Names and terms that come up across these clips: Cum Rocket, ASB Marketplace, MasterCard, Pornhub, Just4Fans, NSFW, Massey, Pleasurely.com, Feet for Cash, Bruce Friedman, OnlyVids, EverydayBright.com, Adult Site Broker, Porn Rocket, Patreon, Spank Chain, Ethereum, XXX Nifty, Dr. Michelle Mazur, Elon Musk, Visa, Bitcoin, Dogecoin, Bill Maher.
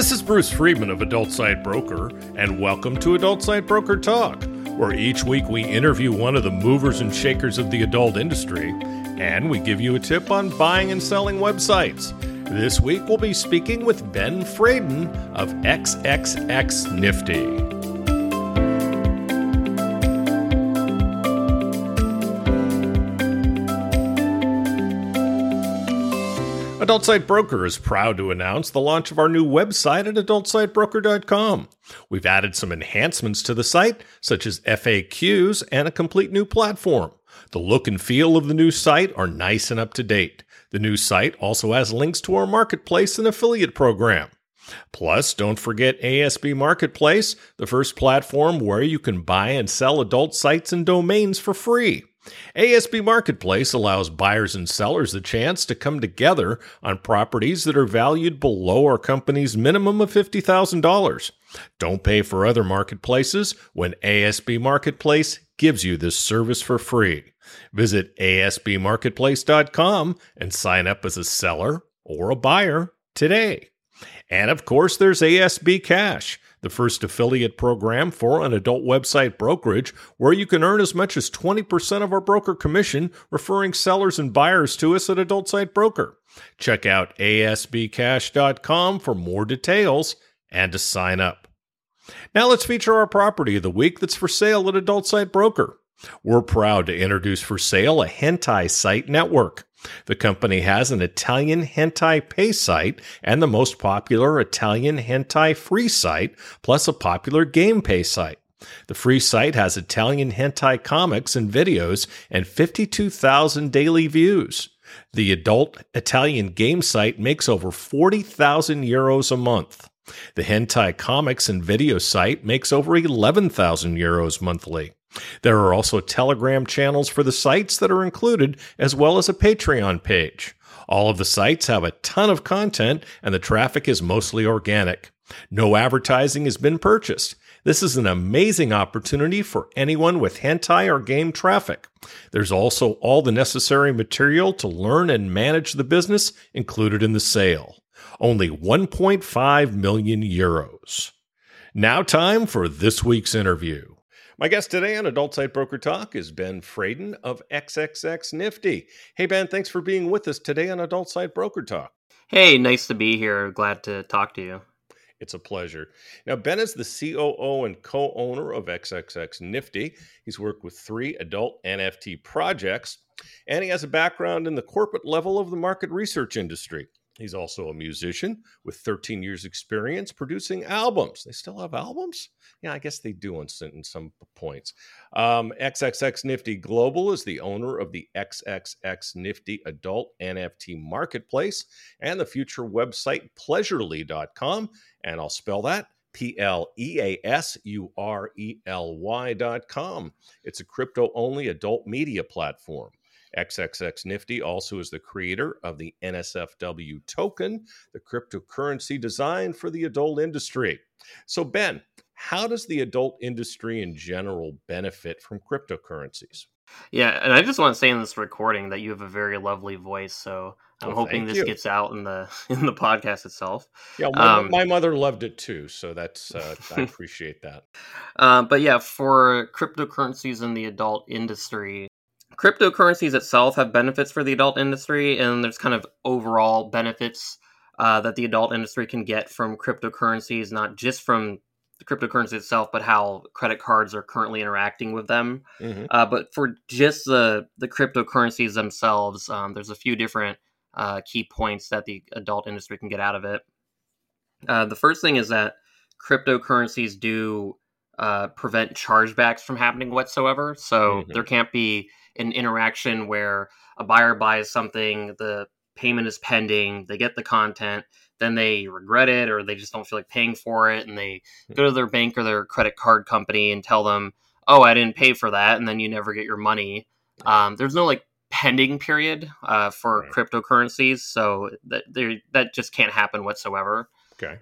This is Bruce Friedman of Adult Site Broker, and welcome to Adult Site Broker Talk, where each week we interview one of the movers and shakers of the adult industry, and we give you a tip on buying and selling websites. This week we'll be speaking with Ben Fraden of XXX Nifty. Adult Site Broker is proud to announce the launch of our new website at adultsitebroker.com. We've added some enhancements to the site, such as FAQs and a complete new platform. The look and feel of the new site are nice and up to date. The new site also has links to our marketplace and affiliate program. Plus, don't forget ASB Marketplace, the first platform where you can buy and sell adult sites and domains for free. ASB Marketplace allows buyers and sellers the chance to come together on properties that are valued below our company's minimum of $50,000. Don't pay for other marketplaces when ASB Marketplace gives you this service for free. Visit ASBMarketplace.com and sign up as a seller or a buyer today. And of course, there's ASB Cash, the first affiliate program for an adult website brokerage where you can earn as much as 20% of our broker commission referring sellers and buyers to us at Adult Site Broker. Check out asbcash.com for more details and to sign up. Now let's feature our property of the week that's for sale at Adult Site Broker. We're proud to introduce for sale a hentai site network. The company has an Italian hentai pay site and the most popular Italian hentai free site, plus a popular game pay site. The free site has Italian hentai comics and videos and 52,000 daily views. The adult Italian game site makes over 40,000 euros a month. The hentai comics and video site makes over 11,000 euros monthly. There are also Telegram channels for the sites that are included, as well as a Patreon page. All of the sites have a ton of content, and the traffic is mostly organic. No advertising has been purchased. This is an amazing opportunity for anyone with hentai or game traffic. There's also all the necessary material to learn and manage the business included in the sale. Only 1.5 million euros. Now time for this week's interview. My guest today on Adult Site Broker Talk is Ben Fraden of XXX Nifty. Hey, Ben, thanks for being with us today on Adult Site Broker Talk. Hey, nice to be here. Glad to talk to you. It's a pleasure. Now, Ben is the COO and co-owner of XXX Nifty. He's worked with 3 adult NFT projects, and he has a background in the corporate level of the market research industry. He's also a musician with 13 years experience producing albums. They still have albums? Yeah, I guess they do in some points. XXX Nifty Global is the owner of the XXX Nifty Adult NFT Marketplace and the future website Pleasurely.com. And I'll spell that Pleasurely.com. It's a crypto-only adult media platform. XXX Nifty also is the creator of the NSFW token, the cryptocurrency designed for the adult industry. So, Ben, how does the adult industry in general benefit from cryptocurrencies? Yeah, and I just want to say in this recording that you have a very lovely voice, so I'm hoping this gets out in the podcast itself. Yeah, my mother loved it too, so that's I appreciate that. But yeah, for cryptocurrencies in the adult industry, cryptocurrencies itself have benefits for the adult industry, and there's kind of overall benefits that the adult industry can get from cryptocurrencies, not just from the cryptocurrency itself, but how credit cards are currently interacting with them. Mm-hmm. But for just the cryptocurrencies themselves, there's a few different key points that the adult industry can get out of it. The first thing is that cryptocurrencies do prevent chargebacks from happening whatsoever. So mm-hmm. there can't be an interaction where a buyer buys something, the payment is pending, they get the content, then they regret it or they just don't feel like paying for it, and they go to their bank or their credit card company and tell them, oh, I didn't pay for that, and then you never get your money. There's no like pending period for right. cryptocurrencies, so that just can't happen whatsoever. Okay.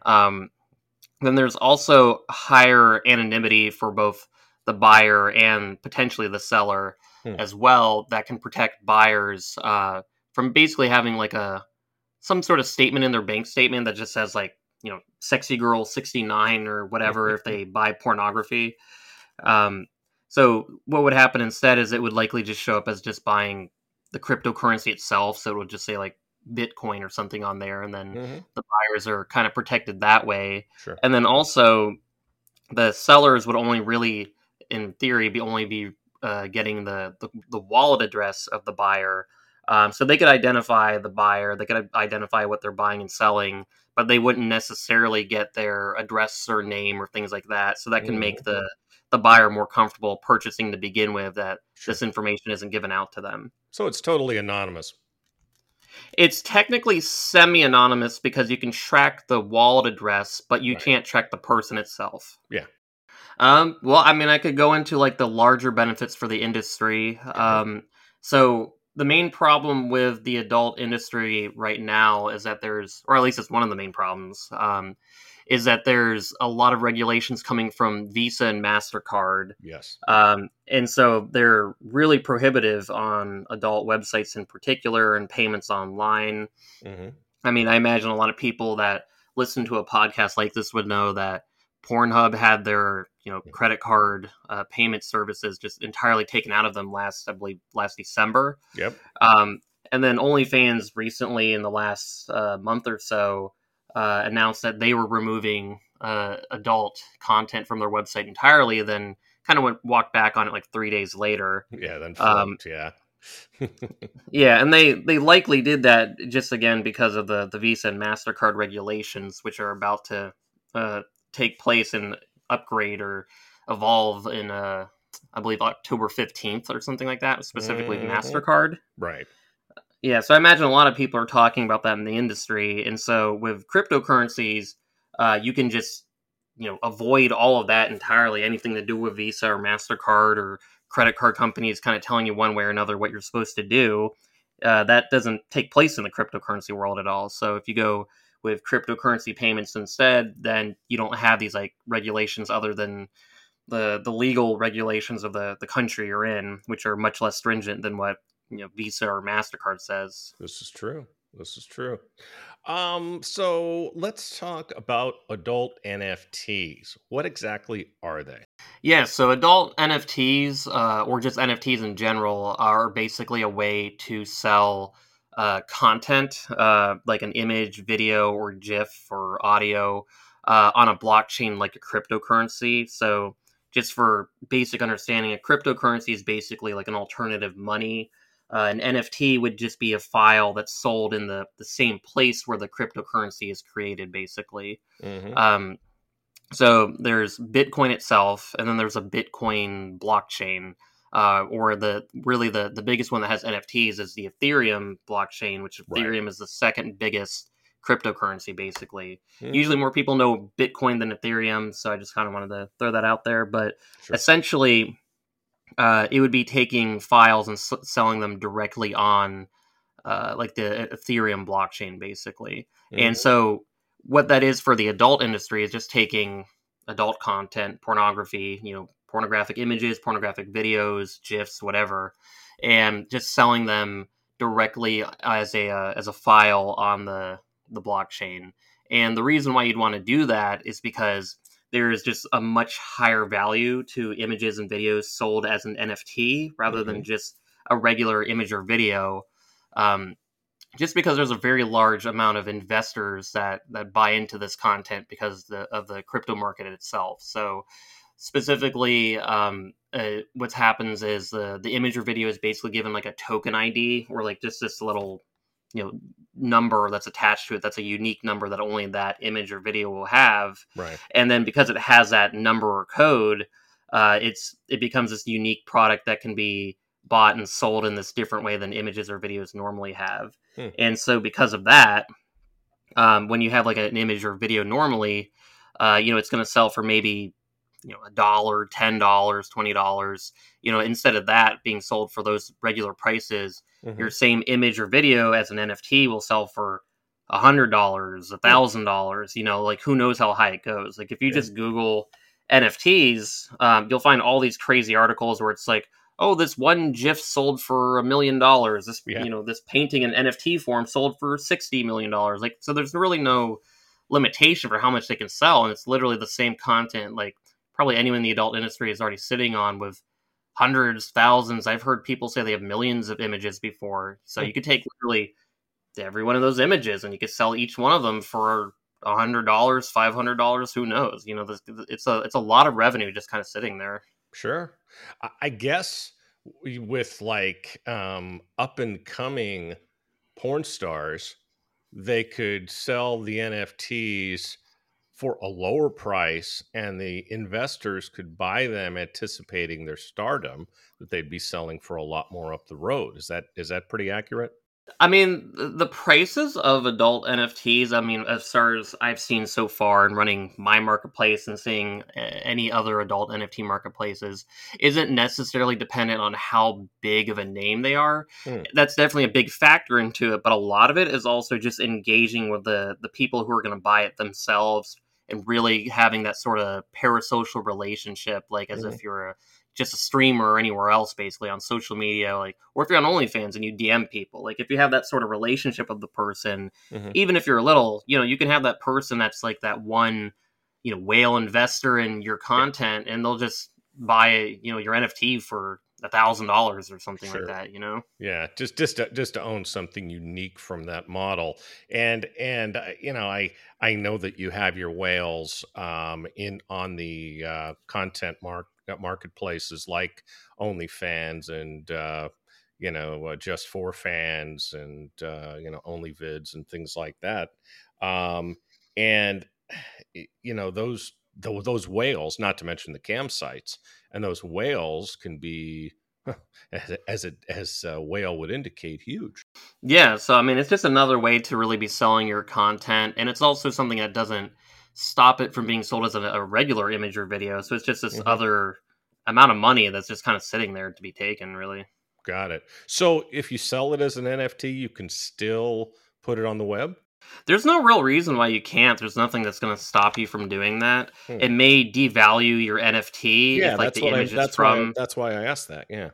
Then there's also higher anonymity for both the buyer and potentially the seller as well, that can protect buyers from basically having like some sort of statement in their bank statement that just says like, you know, sexy girl 69 or whatever if they buy pornography. So what would happen instead is it would likely just show up as just buying the cryptocurrency itself. So it would just say like Bitcoin or something on there. And then the buyers are kind of protected that way. Sure. And then also the sellers would only really, in theory, be getting the wallet address of the buyer. So they could identify the buyer. They could identify what they're buying and selling, but they wouldn't necessarily get their address or name or things like that. So that can make the buyer more comfortable purchasing to begin with, that this information isn't given out to them. So it's totally anonymous. It's technically semi-anonymous because you can track the wallet address, but you can't track the person itself. Yeah. Well, I mean, I could go into like the larger benefits for the industry. So the main problem with the adult industry right now is that there's, or at least it's one of the main problems, is that there's a lot of regulations coming from Visa and MasterCard. Yes. And so they're really prohibitive on adult websites in particular and payments online. I mean, I imagine a lot of people that listen to a podcast like this would know that Pornhub had their, credit card payment services just entirely taken out of them last December. Yep. And then OnlyFans recently in the last month or so announced that they were removing adult content from their website entirely, then kind of walked back on it like 3 days later. Yeah, then flipped, yeah, and they likely did that just again because of the Visa and MasterCard regulations, which are about to take place and upgrade or evolve in, I believe, October 15th or something like that, specifically MasterCard. Right. Yeah, so I imagine a lot of people are talking about that in the industry. And so with cryptocurrencies, you can just, avoid all of that entirely. Anything to do with Visa or MasterCard or credit card companies kind of telling you one way or another what you're supposed to do, that doesn't take place in the cryptocurrency world at all. So if you go with cryptocurrency payments instead, then you don't have these like regulations other than the legal regulations of the country you're in, which are much less stringent than what Visa or MasterCard says. This is true. So let's talk about adult NFTs. What exactly are they? Yeah, so adult NFTs, or just NFTs in general, are basically a way to sell content, like an image, video, or GIF, or audio, on a blockchain like a cryptocurrency. So just for basic understanding, a cryptocurrency is basically like an alternative money. An NFT would just be a file that's sold in the same place where the cryptocurrency is created, basically. So there's Bitcoin itself, and then there's a Bitcoin blockchain, or the biggest one that has NFTs is the Ethereum blockchain, which Ethereum is the second biggest cryptocurrency, basically. Usually more people know Bitcoin than Ethereum, so I just kind of wanted to throw that out there. But essentially, it would be taking files and selling them directly on like the Ethereum blockchain, basically. And so what that is for the adult industry is just taking adult content, pornography, pornographic images, pornographic videos, GIFs, whatever, and just selling them directly as a file on the blockchain. And the reason why you'd want to do that is because there is just a much higher value to images and videos sold as an NFT rather than just a regular image or video. Just because there's a very large amount of investors that buy into this content because of the crypto market itself. So specifically, what happens is the image or video is basically given like a token ID or like just this little number that's attached to it. That's a unique number that only that image or video will have. Right. And then because it has that number or code, it becomes this unique product that can be bought and sold in this different way than images or videos normally have. And so because of that, when you have like an image or video normally, it's going to sell for maybe $1, $10, $20, instead of that being sold for those regular prices, your same image or video as an NFT will sell for $100, $1,000, like who knows how high it goes. Like if you just Google NFTs, you'll find all these crazy articles where it's like, oh, this one GIF sold for $1 million. This, this painting in NFT form sold for $60 million. Like, so there's really no limitation for how much they can sell. And it's literally the same content like probably anyone in the adult industry is already sitting on with hundreds, thousands. I've heard people say they have millions of images before. So you could take literally every one of those images and you could sell each one of them for $100, $500, who knows? You know, it's a lot of revenue just kind of sitting there. Sure. I guess with like up and coming porn stars, they could sell the NFTs for a lower price and the investors could buy them anticipating their stardom that they'd be selling for a lot more up the road. Is that pretty accurate? I mean, the prices of adult NFTs, I mean, as far as I've seen so far and running my marketplace and seeing any other adult NFT marketplaces, isn't necessarily dependent on how big of a name they are. That's definitely a big factor into it. But a lot of it is also just engaging with the people who are going to buy it themselves and really having that sort of parasocial relationship, like as if you're just a streamer or anywhere else, basically on social media, like, or if you're on OnlyFans and you DM people, like if you have that sort of relationship of the person, even if you're a little, you know, you can have that person that's like that one, you know, whale investor in your content and they'll just buy, you know, your NFT for $1,000 or something like that, you know? Yeah. Just to own something unique from that model. And, you know, I know that you have your whales on the content marketplaces like OnlyFans and Just4Fans and OnlyVids and things like that, and you know those whales, not to mention the cam sites, and those whales can be, as a whale would indicate, huge. Yeah, so I mean, it's just another way to really be selling your content, and it's also something that doesn't stop it from being sold as a regular image or video. So it's just this other amount of money that's just kind of sitting there to be taken, really. Got it. So if you sell it as an NFT, you can still put it on the web? There's no real reason why you can't. There's nothing that's going to stop you from doing that. It may devalue your NFT. Yeah, if, like, that's why I asked that, yeah.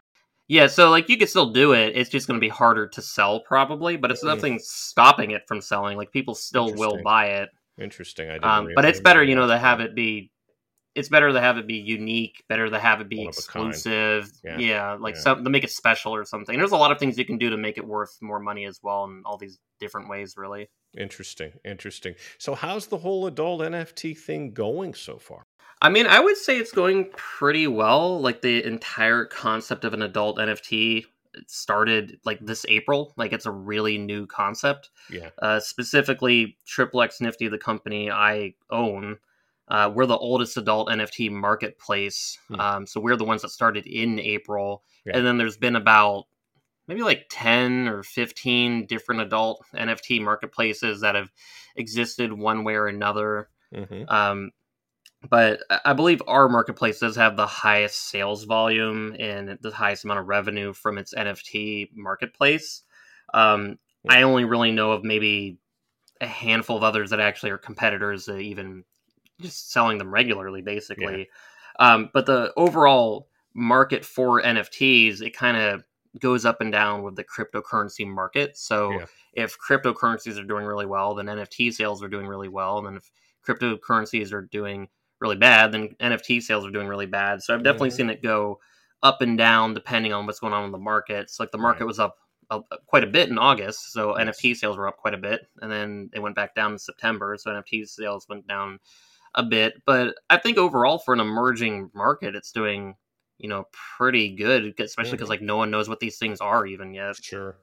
Yeah, so like you could still do it. It's just going to be harder to sell probably, but it's nothing stopping it from selling. Like people still will buy it. Interesting. I didn't but it's better, you know, to have it be. It's better to have it be unique. Better to have it be exclusive. To make it special or something. There's a lot of things you can do to make it worth more money as well, in all these different ways, really. Interesting. So, how's the whole adult NFT thing going so far? I mean, I would say it's going pretty well. Like the entire concept of an adult NFT. It started like this April, like it's a really new concept. Yeah. Specifically, XXX Nifty, the company I own, we're the oldest adult NFT marketplace. So we're the ones that started in April, and then there's been about maybe like 10 or 15 different adult NFT marketplaces that have existed one way or another. But I believe our marketplace does have the highest sales volume and the highest amount of revenue from its NFT marketplace. I only really know of maybe a handful of others that actually are competitors, even just selling them regularly, basically. But the overall market for NFTs, it kind of goes up and down with the cryptocurrency market. So if cryptocurrencies are doing really well, then NFT sales are doing really well. And then if cryptocurrencies are doing really bad, then NFT sales are doing really bad. So I've definitely seen it go up and down depending on what's going on in the market. So like the market was up quite a bit in August, so NFT sales were up quite a bit, and then it went back down in September, so NFT sales went down a bit. But I think overall for an emerging market, it's doing, you know, pretty good, especially because like no one knows what these things are even yet. Sure.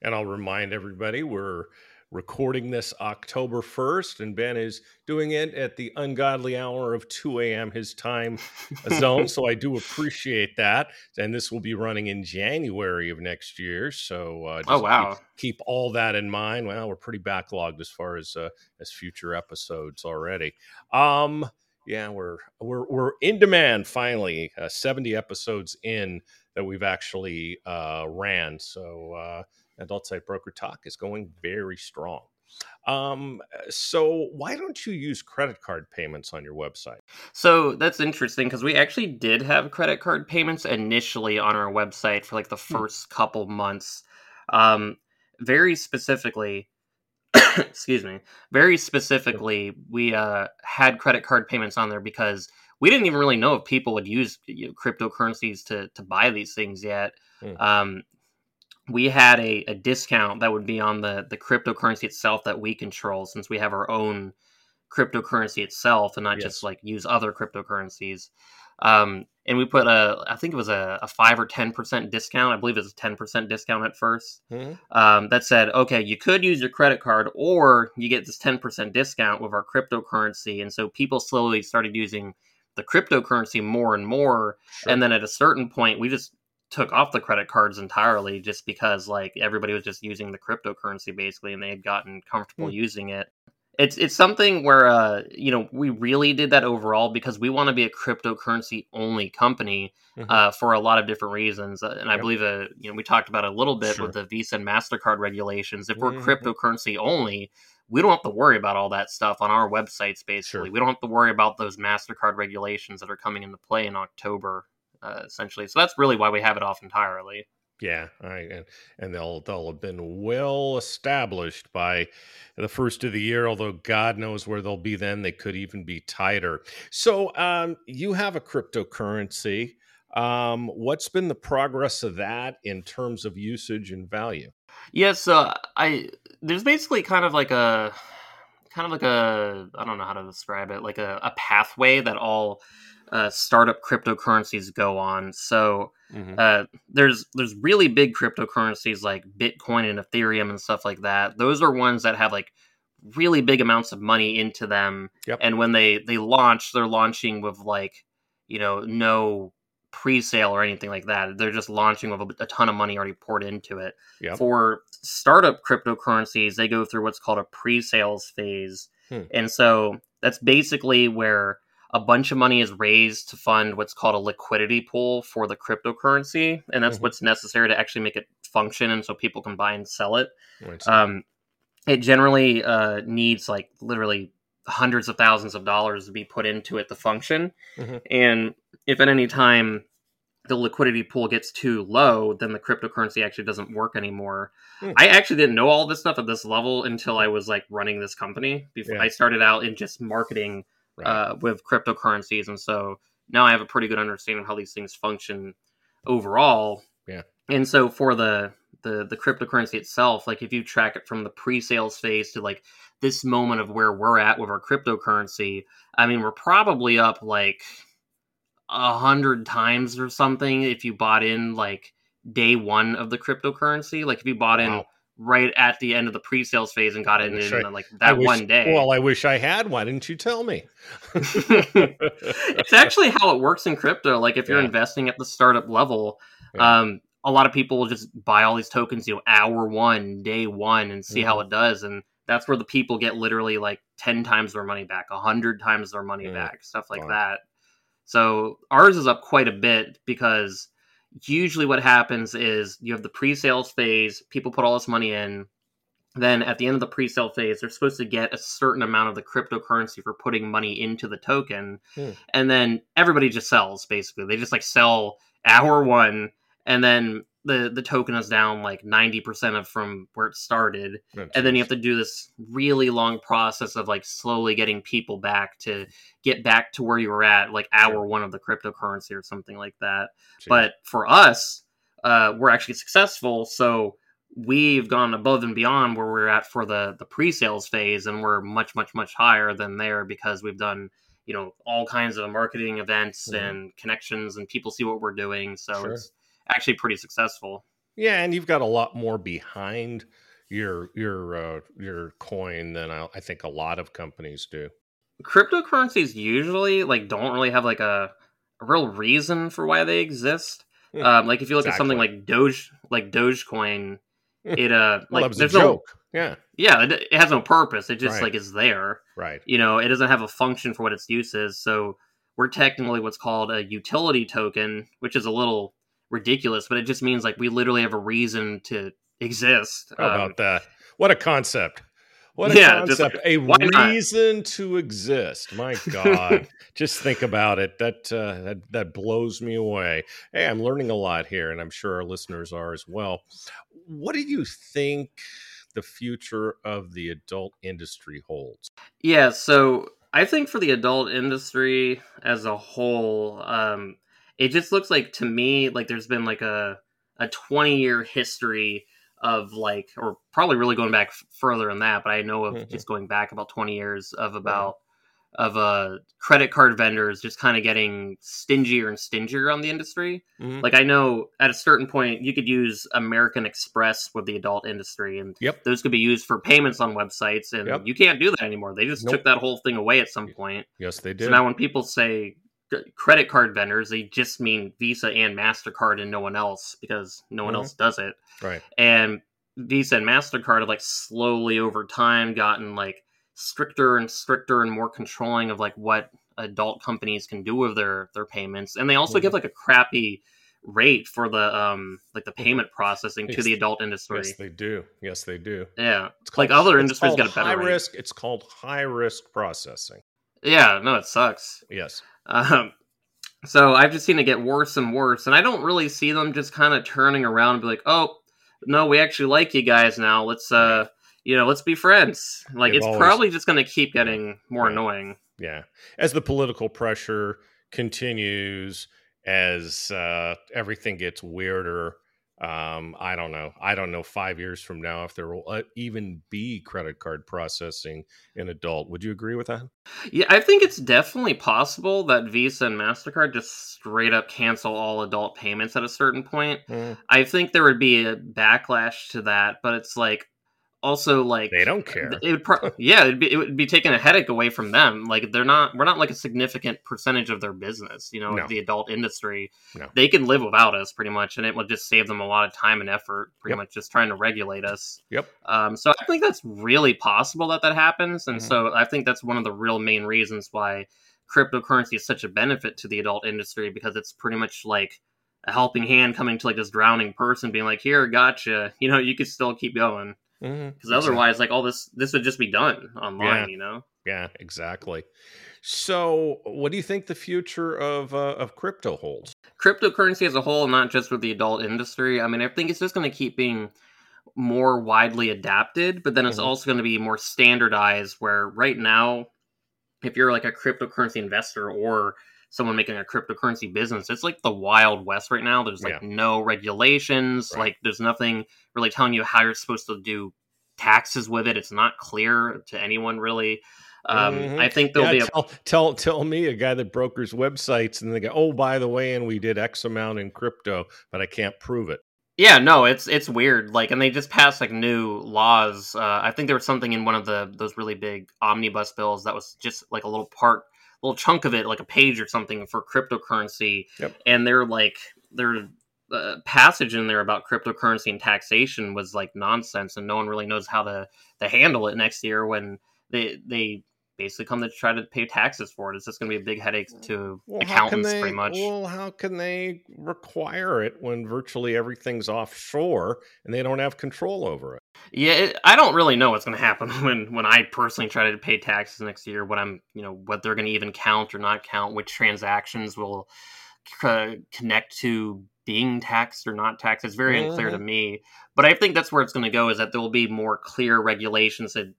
And I'll remind everybody, we're recording this October 1st, and Ben is doing it at the ungodly hour of 2 a.m. his time zone, so I do appreciate that. And this will be running in January of next year, so keep all that in mind. Well, we're pretty backlogged as far as future episodes already. We're in demand finally. 70 episodes in that we've actually ran, so Adult Site Broker Talk is going very strong. So why don't you use credit card payments on your website? So that's interesting, because we actually did have credit card payments initially on our website for like the first couple months. Very specifically, excuse me, very specifically, we had credit card payments on there because we didn't even really know if people would use cryptocurrencies to buy these things yet. We had a discount that would be on the cryptocurrency itself that we control, since we have our own cryptocurrency itself and not just like use other cryptocurrencies. And we put I think it was a 5 or 10% discount. I believe it was a 10% discount at first. That said, okay, you could use your credit card or you get this 10% discount with our cryptocurrency. And so people slowly started using the cryptocurrency more and more. And then at a certain point, we just took off the credit cards entirely, just because like everybody was just using the cryptocurrency basically, and they had gotten comfortable using it. It's something where, you know, we really did that overall because we want to be a cryptocurrency only company for a lot of different reasons. And I believe, you know, we talked about a little bit with the Visa and MasterCard regulations. If we're cryptocurrency only, we don't have to worry about all that stuff on our websites, basically. We don't have to worry about those MasterCard regulations that are coming into play in October, essentially. So that's really why we have it off entirely. Yeah, all right, and they'll have been well established by the first of the year. Although God knows where they'll be then; they could even be tighter. So, you have a cryptocurrency. What's been the progress of that in terms of usage and value? Yes, there's basically kind of like a I don't know how to describe it, like a pathway that all startup cryptocurrencies go on. So there's really big cryptocurrencies like Bitcoin and Ethereum and stuff like that. Those are ones that have like really big amounts of money into them. And when they launch, they're launching with like, you know, no pre-sale or anything like that. They're just launching with a ton of money already poured into it. For startup cryptocurrencies, they go through what's called a pre-sales phase. And so that's basically where a bunch of money is raised to fund what's called a liquidity pool for the cryptocurrency. And that's what's necessary to actually make it function. And so people can buy and sell it. It generally needs like literally hundreds of thousands of dollars to be put into it to function. And if at any time the liquidity pool gets too low, then the cryptocurrency actually doesn't work anymore. I actually didn't know all this stuff at this level until I was like running this company. Before I started out in just marketing with cryptocurrencies. And so now I have a pretty good understanding of how these things function overall. And so for the cryptocurrency itself, like if you track it from the pre-sales phase to like this moment of where we're at with our cryptocurrency, I mean, we're probably up like 100 times or something. If you bought in like day one of the cryptocurrency, like if you bought in right at the end of the pre-sales phase and got it in like that one day. Well, I wish I had. Why didn't you tell me? It's actually how it works in crypto. Like if you're investing at the startup level, a lot of people will just buy all these tokens, you know, hour one, day one, and see how it does. And that's where the people get literally like 10 times their money back, 100 times their money back, stuff like that. So ours is up quite a bit because usually what happens is you have the pre-sales phase, people put all this money in. Then at the end of the pre-sale phase, they're supposed to get a certain amount of the cryptocurrency for putting money into the token. And then everybody just sells, basically. They just like sell hour one, and then the token is down like 90% of from where it started. And then you have to do this really long process of like slowly getting people back to get back to where you were at, like hour one of the cryptocurrency or something like that. But for us, we're actually successful. So we've gone above and beyond where we're at for the pre-sales phase. And we're much, much, much higher than there because we've done, you know, all kinds of marketing events and connections, and people see what we're doing. So it's actually pretty successful. Yeah, and you've got a lot more behind your coin than I think a lot of companies do. Cryptocurrencies usually like don't really have like a real reason for why they exist. Like if you look at something like Dogecoin, it like well, there's a joke. It has no purpose. It just like is there. You know, it doesn't have a function for what its use is. So we're technically what's called a utility token, which is a little ridiculous, but it just means like we literally have a reason to exist. How about that? What a concept. What a concept. Like, a reason to exist. My God. Just think about it. That blows me away. Hey, I'm learning a lot here, and I'm sure our listeners are as well. What do you think the future of the adult industry holds? Yeah, so I think for the adult industry as a whole, it just looks like, to me, like there's been like a 20-year history of like, or probably really going back further than that, but I know of just going back about 20 years of credit card vendors just kind of getting stingier and stingier on the industry. Like I know at a certain point you could use American Express with the adult industry, and those could be used for payments on websites, and you can't do that anymore. They just took that whole thing away at some point. Yes, they did. So now when people say credit card vendors, they just mean Visa and MasterCard and no one else, because no one else does it. Right. And Visa and MasterCard have like slowly over time gotten like stricter and stricter and more controlling of like what adult companies can do with their payments, and they also give like a crappy rate for the like the payment processing to the adult industry. Yes, they do. Yeah, it's called, like other industries got a better high risk. It's called high risk processing. Yeah, no, it sucks. Yes. So I've just seen it get worse and worse, and I don't really see them just kind of turning around and be like, "Oh, no, we actually like you guys now. Let's let's be friends." Like it's probably just going to keep getting more annoying. Yeah. As the political pressure continues, as everything gets weirder, I don't know. 5 years from now, if there will even be credit card processing in adult. Would you agree with that? Yeah, I think it's definitely possible that Visa and MasterCard just straight up cancel all adult payments at a certain point. I think there would be a backlash to that, but it's like, also, like they don't care. It would it would be taking a headache away from them. Like we're not like a significant percentage of their business. You know, the adult industry, they can live without us pretty much, and it would just save them a lot of time and effort. Pretty much just trying to regulate us. So I think that's really possible that happens, and so I think that's one of the real main reasons why cryptocurrency is such a benefit to the adult industry, because it's pretty much like a helping hand coming to like this drowning person, being like, "Here, gotcha. You know, you could still keep going." Because otherwise, like all this would just be done online, you know? Yeah, exactly. So what do you think the future of crypto holds? Cryptocurrency as a whole, not just with the adult industry. I mean, I think it's just going to keep being more widely adapted, but then it's also going to be more standardized, where right now, if you're like a cryptocurrency investor or someone making a cryptocurrency business, it's like the Wild West right now. There's like no regulations. Right. Like there's nothing really telling you how you're supposed to do taxes with it. It's not clear to anyone really. I think there'll be tell me a guy that brokers websites and they go, "Oh, by the way, and we did X amount in crypto, but I can't prove it." Yeah, no, it's weird. Like, and they just passed like new laws. I think there was something in one of those really big omnibus bills that was just like a little part. Little chunk of it, like a page or something, for cryptocurrency, and they're like their passage in there about cryptocurrency and taxation was like nonsense, and no one really knows how to handle it next year when they basically come to try to pay taxes for it. It's just going to be a big headache to accountants, pretty much. Well, how can they require it when virtually everything's offshore and they don't have control over it? Yeah, I don't really know what's going to happen when I personally try to pay taxes next year, what I'm, you know, what they're going to even count or not count, which transactions will connect to being taxed or not taxed. It's very unclear to me, but I think that's where it's going to go, is that there will be more clear regulations that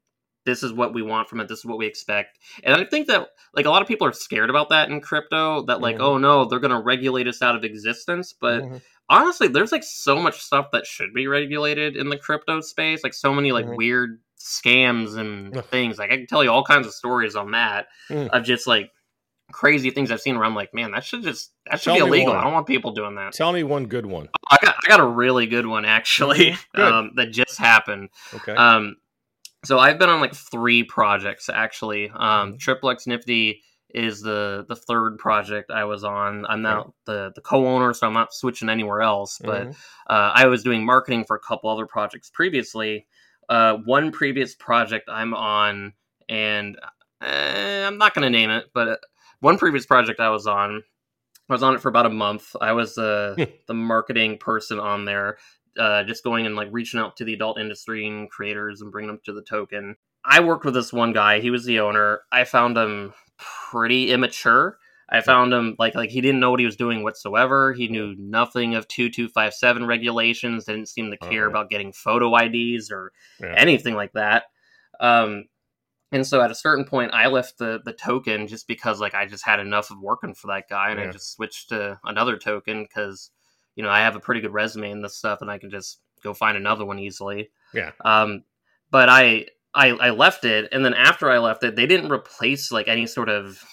this is what we want from it, this is what we expect. And I think that like a lot of people are scared about that in crypto, that like, oh no, they're going to regulate us out of existence. But honestly, there's like so much stuff that should be regulated in the crypto space, like so many like weird scams and things. Like I can tell you all kinds of stories on that of just like crazy things I've seen where I'm like, man, that should be illegal. I don't want people doing that. Tell me one good one. Oh, I got a really good one actually that just happened. Okay. So I've been on like 3 projects actually. XXX Nifty is the third project I was on. I'm now the co-owner, so I'm not switching anywhere else. But I was doing marketing for a couple other projects previously. One previous project I'm on, and I'm not going to name it, but one previous project I was on it for about a month. I was the marketing person on there. Just going and like reaching out to the adult industry and creators and bringing them to the token. I worked with this one guy. He was the owner. I found him pretty immature. I found him like he didn't know what he was doing whatsoever. He knew nothing of 2257 regulations. Didn't seem to care about getting photo IDs or anything like that. And so at a certain point, I left the token just because like I just had enough of working for that guy, and I just switched to another token because you know I have a pretty good resume in this stuff, and I can just go find another one easily. Yeah. But I left it, and then after I left it, they didn't replace like any sort of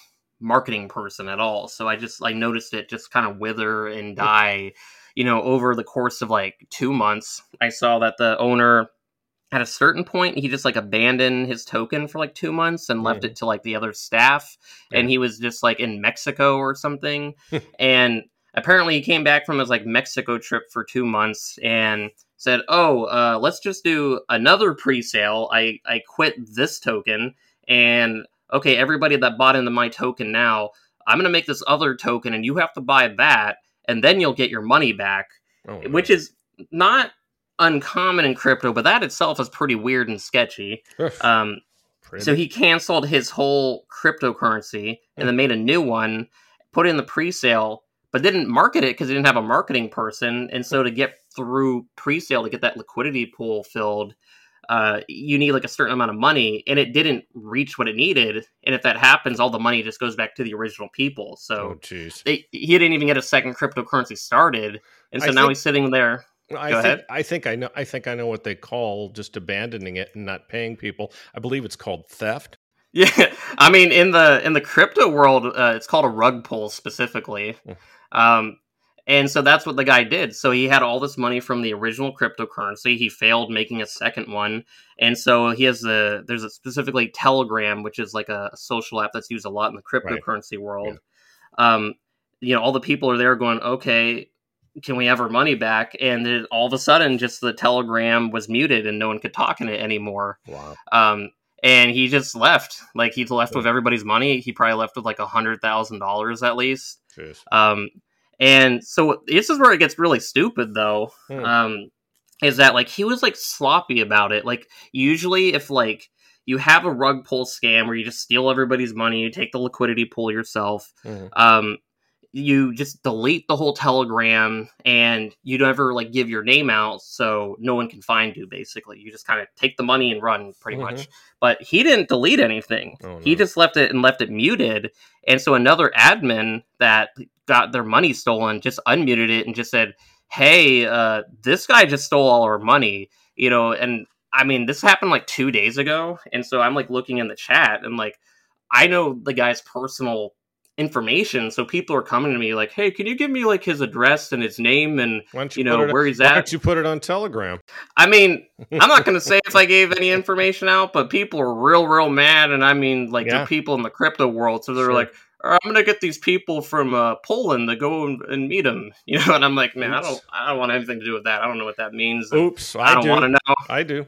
marketing person at all. So I noticed it just kind of wither and die, you know, over the course of like 2 months. I saw that the owner at a certain point, he just like abandoned his token for like 2 months and left it to like the other staff. Yeah. And he was just like in Mexico or something. And apparently he came back from his like Mexico trip for 2 months and said, let's just do another pre-sale. I quit this token, and okay, everybody that bought into my token now, I'm going to make this other token and you have to buy that and then you'll get your money back, which is not uncommon in crypto, but that itself is pretty weird and sketchy. So he canceled his whole cryptocurrency and then made a new one, put in the pre-sale, but didn't market it because he didn't have a marketing person. And so to get through pre-sale, to get that liquidity pool filled, you need like a certain amount of money, and it didn't reach what it needed. And if that happens, all the money just goes back to the original people. So he didn't even get a second cryptocurrency started. And so now he's sitting there. I think I know what they call just abandoning it and not paying people. I believe it's called theft. Yeah. I mean, in the crypto world, it's called a rug pull specifically. And so that's what the guy did. So he had all this money from the original cryptocurrency. He failed making a second one. And so he has there's a specifically Telegram, which is like a social app that's used a lot in the cryptocurrency world. Yeah. You know, all the people are there going, okay, can we have our money back? And then all of a sudden just the Telegram was muted and no one could talk in it anymore. Wow. And he just left. Like he's left with everybody's money. He probably left with like $100,000 at least. Jeez. And so this is where it gets really stupid, though, is that like he was like sloppy about it. Like usually if like you have a rug pull scam where you just steal everybody's money, you take the liquidity pool yourself, you just delete the whole Telegram and you never like give your name out so no one can find you. Basically, you just kind of take the money and run pretty much. But he didn't delete anything. He just left it muted. And so another admin that got their money stolen just unmuted it and just said, hey, this guy just stole all our money, you know. And I mean, this happened like 2 days ago. And so I'm like looking in the chat and like, I know the guy's personal information, so people are coming to me like, hey, can you give me like his address and his name and you know where he's at? Why don't you put it on Telegram? I mean, I'm not gonna say if I gave any information out, but people are real mad. And I mean, like they're people in the crypto world, so they're like, I'm gonna get these people from Poland to go and meet them, you know. And I'm like, man, I don't want anything to do with that. I don't know what that means. I don't want to know. I do.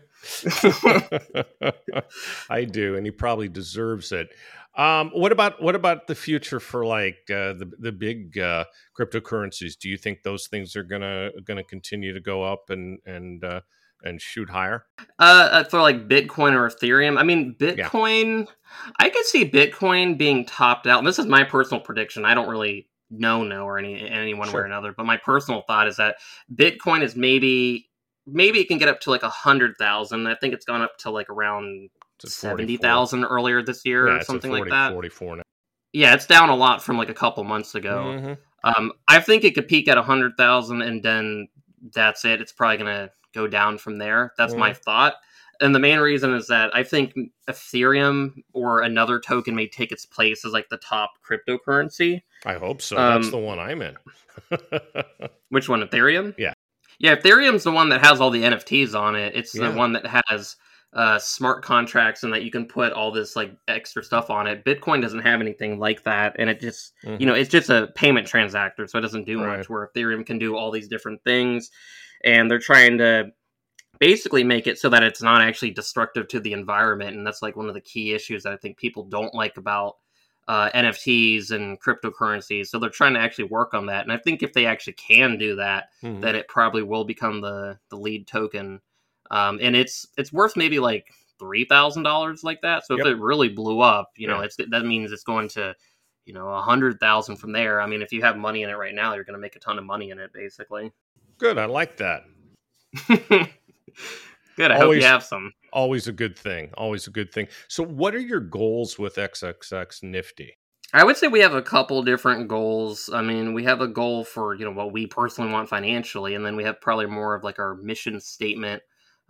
I do, and he probably deserves it. What about the future for like the big cryptocurrencies? Do you think those things are gonna continue to go up and shoot higher? For like Bitcoin or Ethereum? I mean, Bitcoin. Yeah. I could see Bitcoin being topped out. And this is my personal prediction. I don't really know or any one way or another. But my personal thought is that Bitcoin is maybe it can get up to like 100,000. I think it's gone up to like around 70,000 earlier this year or something like that. 44 now. Yeah, it's down a lot from like a couple months ago. I think it could peak at 100,000 and then that's it. It's probably going to go down from there. That's my thought. And the main reason is that I think Ethereum or another token may take its place as like the top cryptocurrency. I hope so. That's the one I'm in. Which one? Ethereum? Yeah. Yeah, Ethereum's the one that has all the NFTs on it. It's the one that has smart contracts and that you can put all this like extra stuff on it. Bitcoin doesn't have anything like that, and it just you know, it's just a payment transactor, so it doesn't do much. Where Ethereum can do all these different things, and they're trying to basically make it so that it's not actually destructive to the environment, and that's like one of the key issues that I think people don't like about NFTs and cryptocurrencies. So they're trying to actually work on that, and I think if they actually can do that, that it probably will become the lead token. And it's worth maybe like $3,000 like that. So if it really blew up, you know, that means it's going to you know, 100,000 from there. I mean, if you have money in it right now, you're going to make a ton of money in it, basically. Good. I like that. Good. I hope you have some. Always a good thing. Always a good thing. So what are your goals with XXX Nifty? I would say we have a couple different goals. I mean, we have a goal for, you know, what we personally want financially, and then we have probably more of like our mission statement,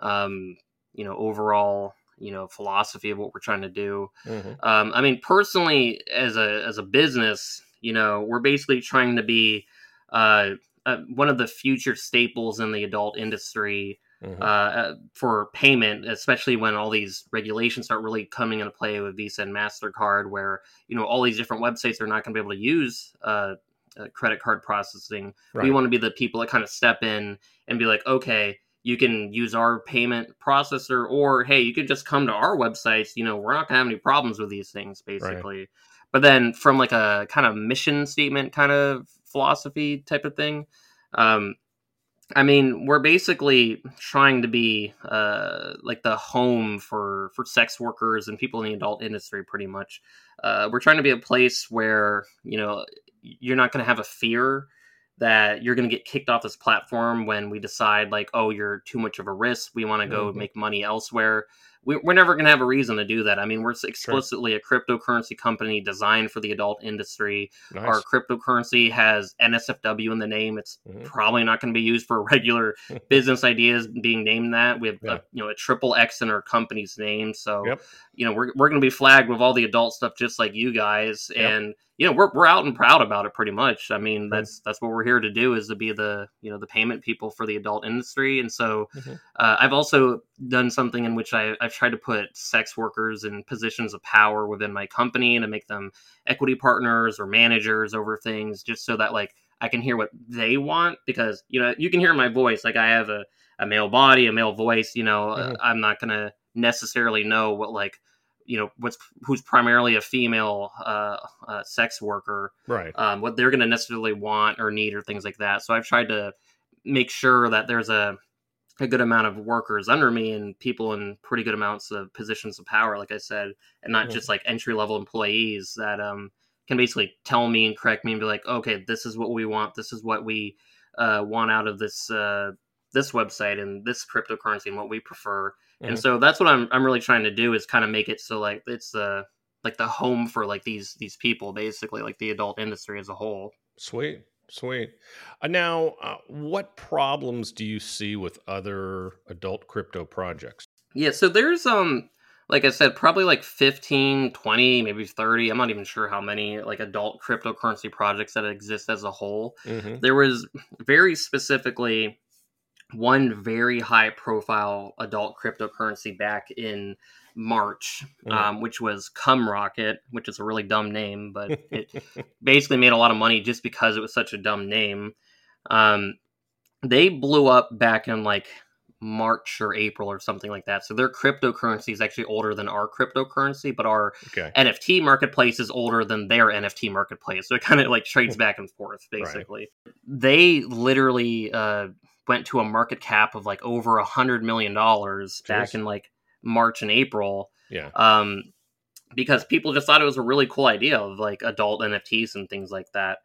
you know, overall, you know, philosophy of what we're trying to do. Mm-hmm. I mean, personally, as a business, you know, we're basically trying to be one of the future staples in the adult industry. Mm-hmm. For payment, especially when all these regulations start really coming into play with Visa and MasterCard, where, you know, all these different websites are not going to be able to use credit card processing. Right. We want to be the people that kind of step in and be like, okay, you can use our payment processor, or, hey, you can just come to our websites. You know, we're not going to have any problems with these things, basically. Right. But then from like a kind of mission statement kind of philosophy type of thing, I mean, we're basically trying to be like the home for sex workers and people in the adult industry, pretty much. We're trying to be a place where, you know, you're not going to have a fear that you're going to get kicked off this platform when we decide like, oh, you're too much of a risk. We want to go make money elsewhere. We're never going to have a reason to do that. I mean, we're explicitly a cryptocurrency company designed for the adult industry. Nice. Our cryptocurrency has NSFW in the name. It's probably not going to be used for regular business ideas being named that. We have a triple X in our company's name. So, you know, we're going to be flagged with all the adult stuff just like you guys. Yep. And, you know, we're out and proud about it pretty much. I mean, that's what we're here to do, is to be the, you know, the payment people for the adult industry. And so I've also done something in which I've tried to put sex workers in positions of power within my company and to make them equity partners or managers over things, just so that like I can hear what they want, because, you know, you can hear my voice. Like I have a male body, a male voice, you know, I'm not going to necessarily know what like, you know, who's primarily a female sex worker, right? What they're going to necessarily want or need or things like that. So I've tried to make sure that there's a good amount of workers under me and people in pretty good amounts of positions of power, like I said, and not just like entry level employees that can basically tell me and correct me and be like, okay, this is what we want. This is what we want out of this website and this cryptocurrency and what we prefer. And so that's what I'm really trying to do, is kind of make it so like it's like the home for like these people, basically, like the adult industry as a whole. Sweet. Now, what problems do you see with other adult crypto projects? Yeah, so there's like I said, probably like 15, 20, maybe 30. I'm not even sure how many like adult cryptocurrency projects that exist as a whole. Mm-hmm. There was very specifically one very high profile adult cryptocurrency back in March, which was Cum Rocket, which is a really dumb name, but it basically made a lot of money just because it was such a dumb name. They blew up back in like March or April or something like that. So their cryptocurrency is actually older than our cryptocurrency, but our NFT marketplace is older than their NFT marketplace. So it kind of like trades back and forth, basically. Right. They literally went to a market cap of like over $100 million back in like March and April. Yeah. Because people just thought it was a really cool idea of like adult NFTs and things like that.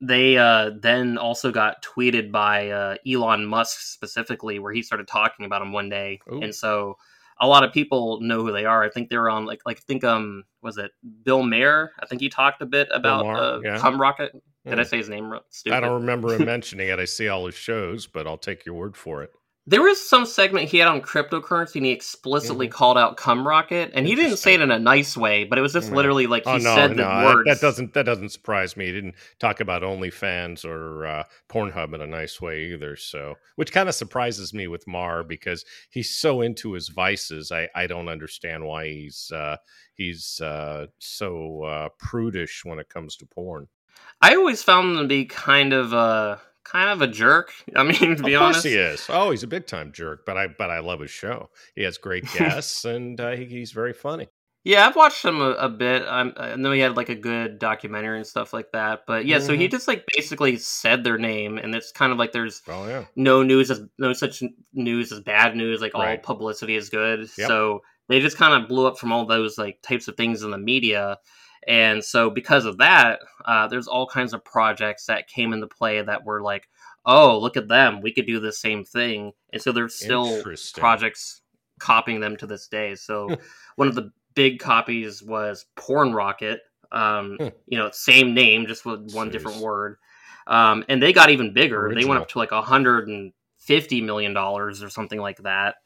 They then also got tweeted by Elon Musk specifically, where he started talking about them one day. Ooh. And so a lot of people know who they are. I think they were on like I think was it Bill Maher? I think he talked a bit about Cum Rocket. Did I say his name stupid? I don't remember him mentioning it. I see all his shows, but I'll take your word for it. There was some segment he had on cryptocurrency, and he explicitly called out Cum Rocket, and he didn't say it in a nice way, but it was just literally like he said the words. That doesn't surprise me. He didn't talk about OnlyFans or Pornhub in a nice way either, so, which kind of surprises me with Maher, because he's so into his vices. I don't understand why he's so prudish when it comes to porn. I always found him to be kind of a jerk. I mean, to be honest, of course he is. Oh, he's a big time jerk. But I love his show. He has great guests, and he's very funny. Yeah, I've watched him a bit. I know he had like a good documentary and stuff like that. But yeah, so he just like basically said their name, and it's kind of like there's no such news as bad news. Like all publicity is good. Yep. So they just kind of blew up from all those like types of things in the media. And so because of that, there's all kinds of projects that came into play that were like, oh, look at them. We could do the same thing. And so there's still projects copying them to this day. So one of the big copies was Porn Rocket. You know, same name, just with one different word. And they got even bigger. Original. They went up to like $150 million or something like that.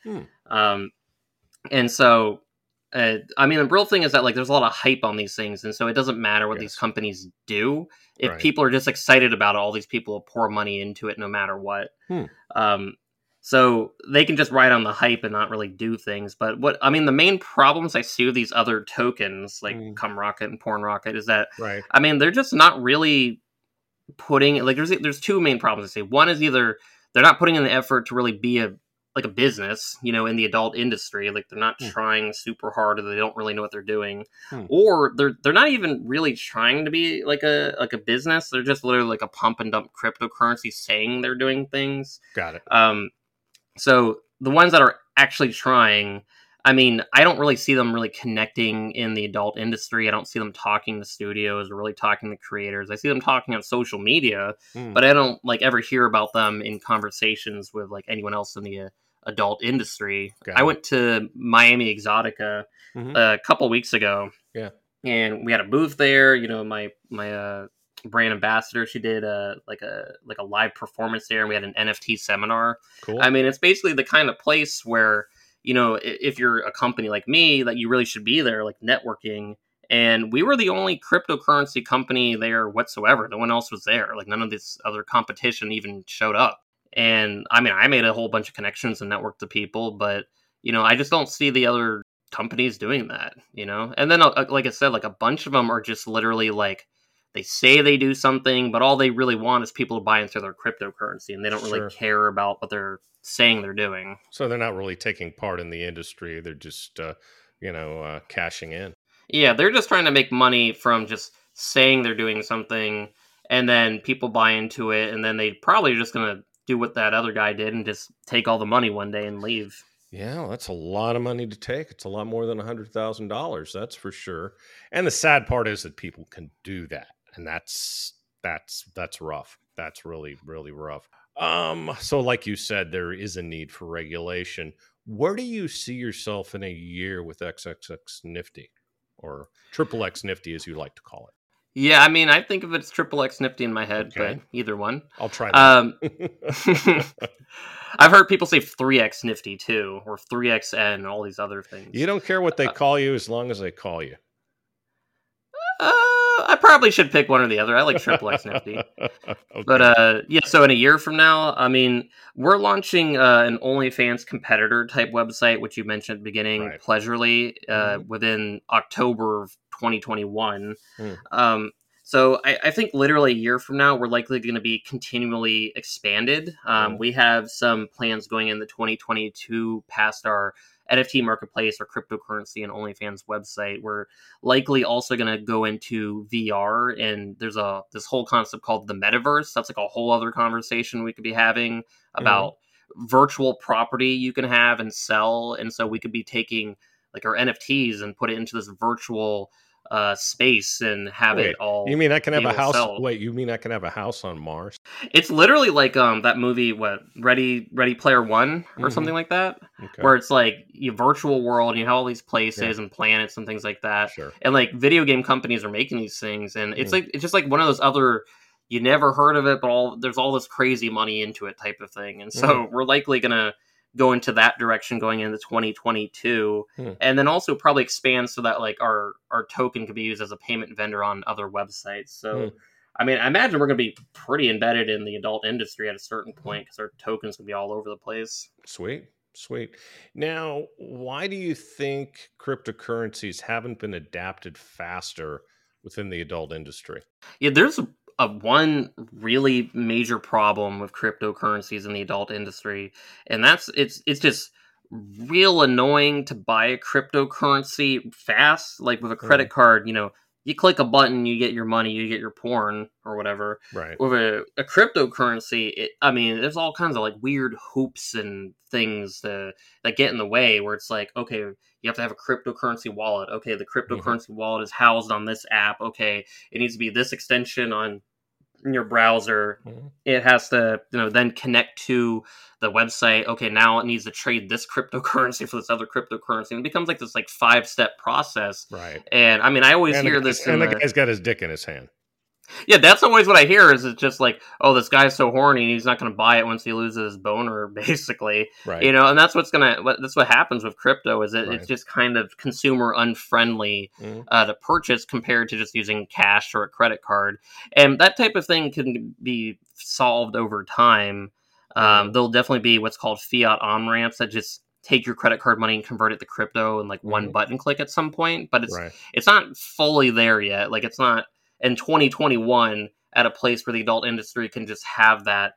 And so, I mean, the real thing is that like there's a lot of hype on these things. And so it doesn't matter what these companies do. If people are just excited about it, all these people will pour money into it no matter what. So they can just ride on the hype and not really do things. But what I mean, the main problems I see with these other tokens like Cum Rocket and Porn Rocket is that, I mean, they're just not really putting like there's two main problems I see. One is either they're not putting in the effort to really be a business, you know, in the adult industry, like they're not trying super hard, or they don't really know what they're doing, or they're not even really trying to be like a business. They're just literally like a pump and dump cryptocurrency saying they're doing things. Got it. So the ones that are actually trying, I mean, I don't really see them really connecting in the adult industry. I don't see them talking to studios or really talking to creators. I see them talking on social media, but I don't like ever hear about them in conversations with like anyone else in the adult industry. I went to Miami Exotica a couple weeks ago, and we had a booth there. You know, my brand ambassador, she did a live performance there, and we had an NFT seminar. Cool. I mean, it's basically the kind of place where, you know, if you're a company like me, that you really should be there, like networking. And we were the only cryptocurrency company there whatsoever. No one else was there. Like none of this other competition even showed up. And I mean, I made a whole bunch of connections and networked to people, but you know, I just don't see the other companies doing that, you know? And then, like I said, like a bunch of them are just literally like, they say they do something, but all they really want is people to buy into their cryptocurrency, and they don't really care about what they're saying they're doing. So they're not really taking part in the industry. They're just, cashing in. Yeah, they're just trying to make money from just saying they're doing something, and then people buy into it, and then they probably are just going to do what that other guy did and just take all the money one day and leave. Yeah, well, that's a lot of money to take. It's a lot more than $100,000, that's for sure. And the sad part is that people can do that. And that's rough. That's really, really rough. So like you said, there is a need for regulation. Where do you see yourself in a year with XXX Nifty, or XXX Nifty, as you like to call it? Yeah, I mean, I think of it as XXX Nifty in my head, but either one. I'll try that. I've heard people say 3X Nifty too, or 3XN, and all these other things. You don't care what they call you as long as they call you. I probably should pick one or the other. I like XXX Nifty. But so in a year from now, I mean, we're launching an OnlyFans competitor type website, which you mentioned at the beginning, Pleasurely, within October of 2021. So I think literally a year from now, we're likely going to be continually expanded. We have some plans going into 2022 past our NFT marketplace, or cryptocurrency and OnlyFans website. We're likely also going to go into VR, and there's this whole concept called the metaverse. That's like a whole other conversation we could be having about virtual property you can have and sell. And so we could be taking like our NFTs and put it into this virtual space and have it all. You mean I can have a house? Wait, you mean I can have a house on Mars? It's literally like that movie, Ready Player One, or something like that, where it's like your virtual world and you have all these places and planets and things like that. Sure. And like video game companies are making these things, and it's like it's just like one of those other, you never heard of it, but there's all this crazy money into it type of thing. And so we're likely gonna go into that direction going into 2022, and then also probably expand so that like our token could be used as a payment vendor on other websites. So I mean, I imagine we're gonna be pretty embedded in the adult industry at a certain point, because our tokens can be all over the place. Sweet. Now, why do you think cryptocurrencies haven't been adapted faster within the adult industry? Yeah, there's one really major problem with cryptocurrencies in the adult industry, and that's it's just real annoying to buy a cryptocurrency fast. Like with a credit card, you know, you click a button, you get your money, you get your porn or whatever. Right. With a cryptocurrency, there's all kinds of like weird hoops and things that get in the way where it's like, okay, you have to have a cryptocurrency wallet. Okay, the cryptocurrency wallet is housed on this app. Okay, it needs to be this extension on your browser. It has to then connect to the website. Okay, now it needs to trade this cryptocurrency for this other cryptocurrency, and it becomes like this like 5-step process. Right. And I always hear this, and the guy's got his dick in his hand. Yeah, that's always what I hear, is it's just like, oh, this guy's so horny, he's not going to buy it once he loses his boner, basically. Right. And that's what happens with crypto, is it's just kind of consumer unfriendly to purchase compared to just using cash or a credit card. And that type of thing can be solved over time. There'll definitely be what's called fiat on-ramps that just take your credit card money and convert it to crypto in like one button click at some point, but it's not fully there yet. Like, it's not in 2021 at a place where the adult industry can just have that,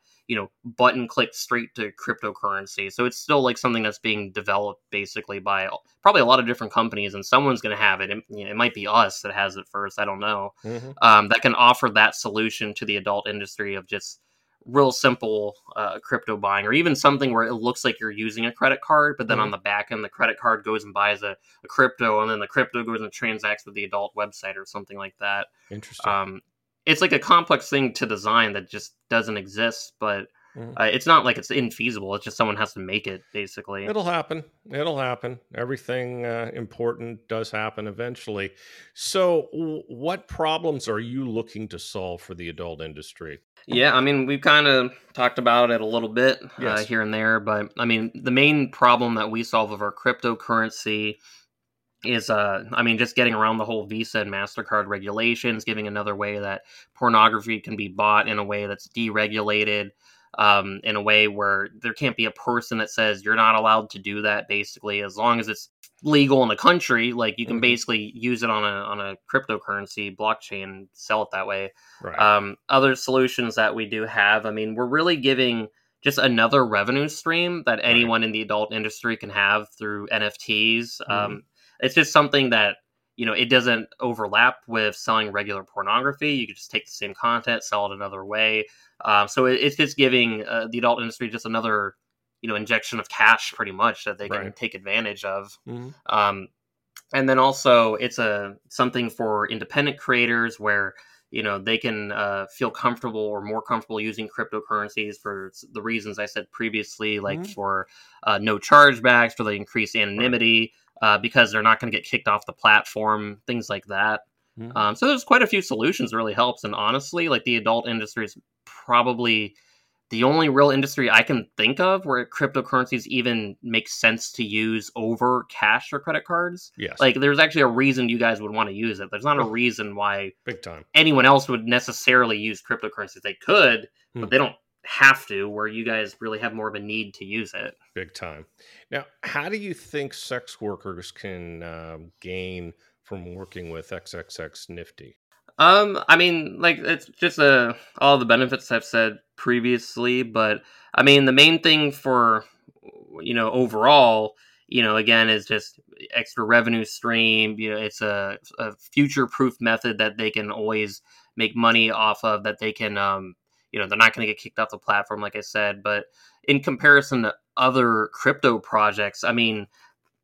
button click straight to cryptocurrency. So it's still like something that's being developed basically by probably a lot of different companies, and someone's going to have it. It might be us that has it first. I don't know. That can offer that solution to the adult industry of just real simple crypto buying, or even something where it looks like you're using a credit card, but then on the back end, the credit card goes and buys a crypto, and then the crypto goes and transacts with the adult website or something like that. Interesting. It's like a complex thing to design that just doesn't exist, but it's not like it's infeasible. It's just someone has to make it, basically. It'll happen. Everything important does happen eventually. So what problems are you looking to solve for the adult industry? Yeah, we've kind of talked about it a little bit here and there, but the main problem that we solve with our cryptocurrency is, just getting around the whole Visa and MasterCard regulations, giving another way that pornography can be bought in a way that's deregulated, in a way where there can't be a person that says you're not allowed to do that, basically, as long as it's legal in the country. Like, you can basically use it on a cryptocurrency blockchain, sell it that way. Right. Other solutions that we do have, we're really giving just another revenue stream that anyone in the adult industry can have through NFTs. It's just something that, it doesn't overlap with selling regular pornography. You could just take the same content, sell it another way. So it's just giving the adult industry just another, injection of cash, pretty much, that they can take advantage of. And then also, it's something for independent creators where, they can feel comfortable or more comfortable using cryptocurrencies for the reasons I said previously, like for no chargebacks, for the increased anonymity, because they're not going to get kicked off the platform, things like that. So there's quite a few solutions that really helps. And honestly, like, the adult industry is probably the only real industry I can think of where cryptocurrencies even make sense to use over cash or credit cards. Yes. Like, there's actually a reason you guys would want to use it. There's not a reason why big time anyone else would necessarily use cryptocurrencies. They could, but they don't have to, where you guys really have more of a need to use it. Big time. Now, how do you think sex workers can gain from working with XXX Nifty? It's just all the benefits I've said previously, but the main thing for, overall, again, is just extra revenue stream. It's a future-proof method that they can always make money off of, that they can, they're not going to get kicked off the platform, like I said, but in comparison to other crypto projects,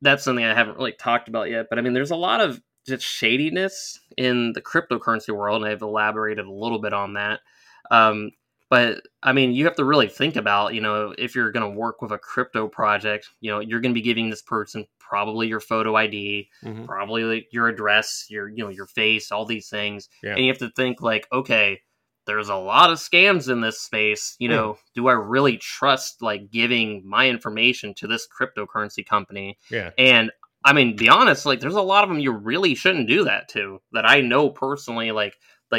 that's something I haven't really talked about yet, but there's a lot of just shadiness in the cryptocurrency world, and I've elaborated a little bit on that. But you have to really think about, if you're going to work with a crypto project, you're going to be giving this person probably your photo ID, probably like your address, your face, all these things. Yeah. And you have to think like, okay, there's a lot of scams in this space. Do I really trust like giving my information to this cryptocurrency company? Yeah. And be honest, like, there's a lot of them you really shouldn't do that to, that I know personally, like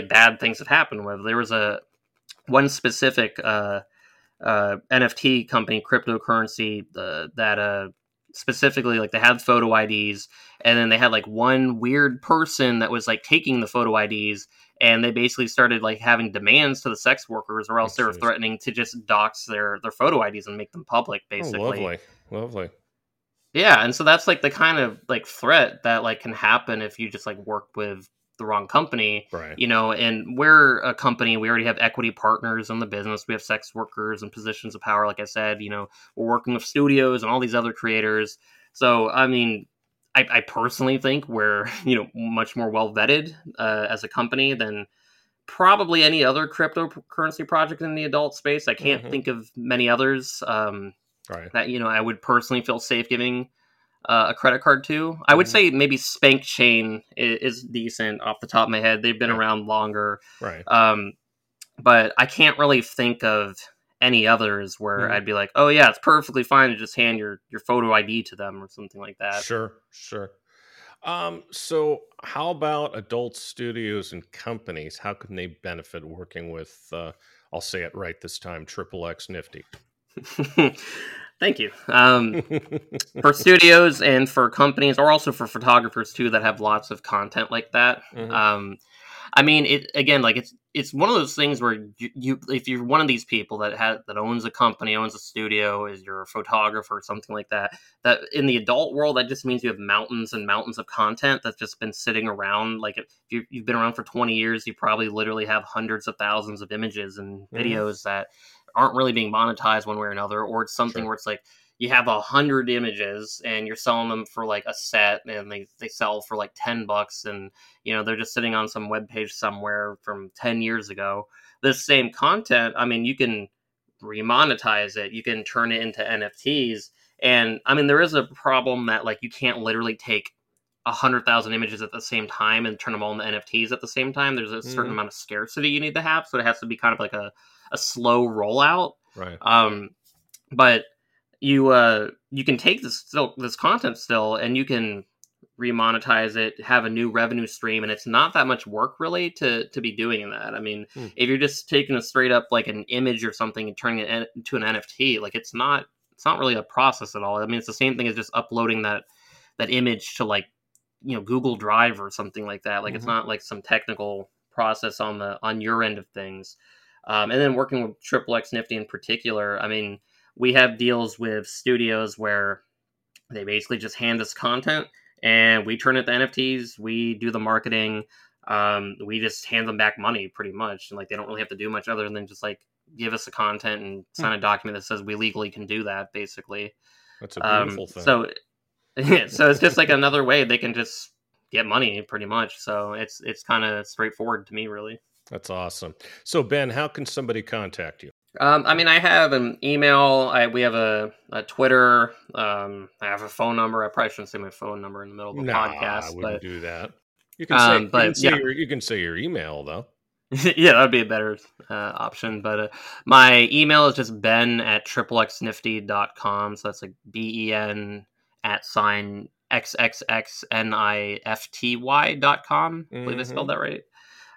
bad things have happened with. There was one specific NFT company, cryptocurrency, that specifically, like, they had photo IDs, and then they had like one weird person that was like taking the photo IDs, and they basically started like having demands to the sex workers, or else they were threatening to just dox their photo IDs and make them public, basically. Oh, lovely. Yeah, and so that's like the kind of like threat that like can happen if you just like work with the wrong company, right. You know, and we're a company, we already have equity partners in the business. We have sex workers and positions of power. Like I said, you know, we're working with studios and all these other creators. So, I mean, I personally think we're, you know, much more well vetted as a company than probably any other cryptocurrency project in the adult space. I can't think of many others that, you know, I would personally feel safe giving a credit card to. I would say maybe Spank Chain is decent off the top of my head. They've been around longer. Right. But I can't really think of any others where I'd be like, oh yeah, it's perfectly fine to just hand your photo ID to them or something like that. Sure. So how about adult studios and companies? How can they benefit working with, I'll say it right this time, XXX Nifty? Thank you. For studios and for companies, or also for photographers too, that have lots of content like that. I mean, it again, like it's one of those things where you if you're one of these people that owns a company, owns a studio, is you're a photographer or something like that, that in the adult world, that just means you have mountains and mountains of content that's just been sitting around. Like if you've been around for 20 years, you probably literally have hundreds of thousands of images and videos that aren't really being monetized one way or another, or it's something where it's like, you have 100 images and you're selling them for like a set and they sell for like $10, and, you know, they're just sitting on some webpage somewhere from 10 years ago. This same content, I mean, you can remonetize it. You can turn it into NFTs. And I mean, there is a problem that like you can't literally take 100,000 images at the same time and turn them all into NFTs at the same time. There's a certain amount of scarcity you need to have. So it has to be kind of like a slow rollout. Right. But you can take this content still, and you can remonetize it, have a new revenue stream, and it's not that much work really to be doing that. I mean, if you're just taking a straight up like an image or something and turning it into an NFT, like it's not really a process at all. I mean, it's the same thing as just uploading that image to, like, you know, Google Drive or something like that. Like it's not like some technical process on your end of things. And then working with XXX Nifty in particular, I mean, we have deals with studios where they basically just hand us content and we turn it to NFTs. We do the marketing. We just hand them back money pretty much. And like, they don't really have to do much other than just like give us the content and sign a document that says we legally can do that, basically. That's a beautiful thing. So it's just like another way they can just get money pretty much. So it's kind of straightforward to me, really. That's awesome. So Ben, how can somebody contact you? I mean, I have an email. We have a Twitter. I have a phone number. I probably shouldn't say my phone number in the middle of the podcast. I wouldn't do that. You can say, you can say your email, though. Yeah, that'd be a better option. But my email is just ben@xxxnifty.com. So that's like ben@xxxnifty.com. I believe I spelled that right.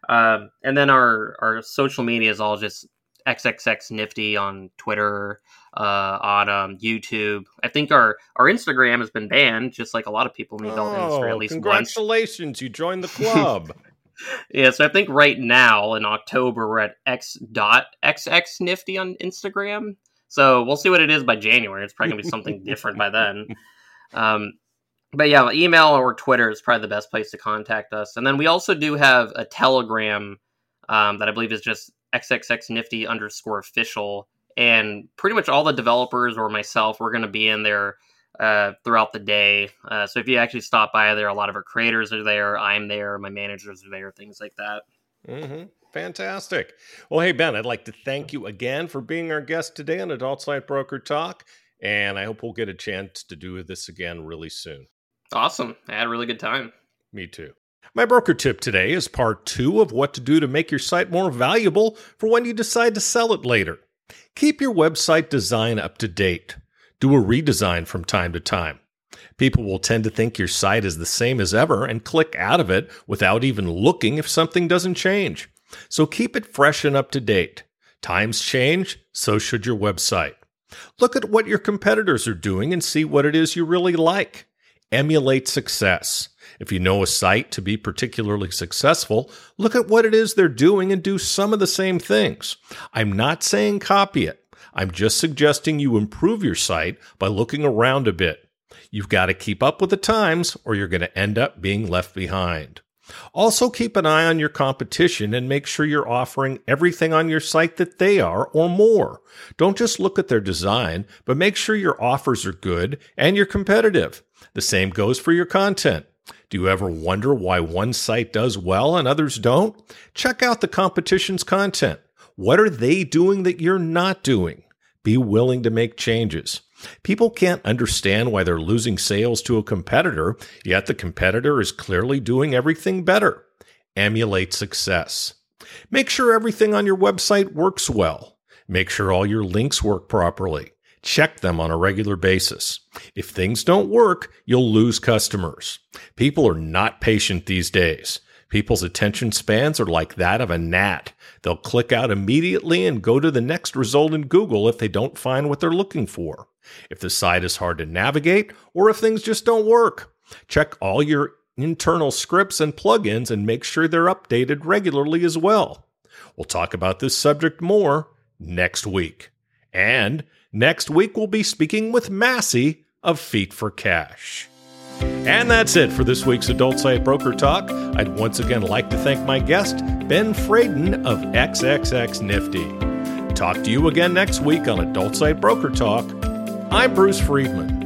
And then our social media is all just XXX Nifty on Twitter, on YouTube. I think our Instagram has been banned, just like a lot of people in the adult industry, at least congratulations, once. You joined the club. Yeah, so I think right now in October we're at x.xx Nifty on Instagram. So we'll see what it is by January. It's probably gonna be something different by then. But yeah, email or Twitter is probably the best place to contact us. And then we also do have a Telegram that I believe is just XXX Nifty_official, and pretty much all the developers or myself, we're going to be in there throughout the day. So if you actually stop by there, a lot of our creators are there. I'm there. My managers are there, things like that. Fantastic. Well, hey, Ben, I'd like to thank you again for being our guest today on Adult Site Broker Talk. And I hope we'll get a chance to do this again really soon. Awesome. I had a really good time. Me too. My broker tip today is part 2 of what to do to make your site more valuable for when you decide to sell it later. Keep your website design up to date. Do a redesign from time to time. People will tend to think your site is the same as ever and click out of it without even looking if something doesn't change. So keep it fresh and up to date. Times change, so should your website. Look at what your competitors are doing and see what it is you really like. Emulate success. If you know a site to be particularly successful, look at what it is they're doing and do some of the same things. I'm not saying copy it. I'm just suggesting you improve your site by looking around a bit. You've got to keep up with the times or you're going to end up being left behind. Also, keep an eye on your competition and make sure you're offering everything on your site that they are or more. Don't just look at their design, but make sure your offers are good and you're competitive. The same goes for your content. Do you ever wonder why one site does well and others don't? Check out the competition's content. What are they doing that you're not doing? Be willing to make changes. People can't understand why they're losing sales to a competitor, yet the competitor is clearly doing everything better. Emulate success. Make sure everything on your website works well. Make sure all your links work properly. Check them on a regular basis. If things don't work, you'll lose customers. People are not patient these days. People's attention spans are like that of a gnat. They'll click out immediately and go to the next result in Google if they don't find what they're looking for. If the site is hard to navigate, or if things just don't work, check all your internal scripts and plugins and make sure they're updated regularly as well. We'll talk about this subject more next week. And next week we'll be speaking with Massey of Feet for Cash. And that's it for this week's Adult Site Broker Talk. I'd once again like to thank my guest, Ben Fraden of XXX Nifty. Talk to you again next week on Adult Site Broker Talk. I'm Bruce Friedman.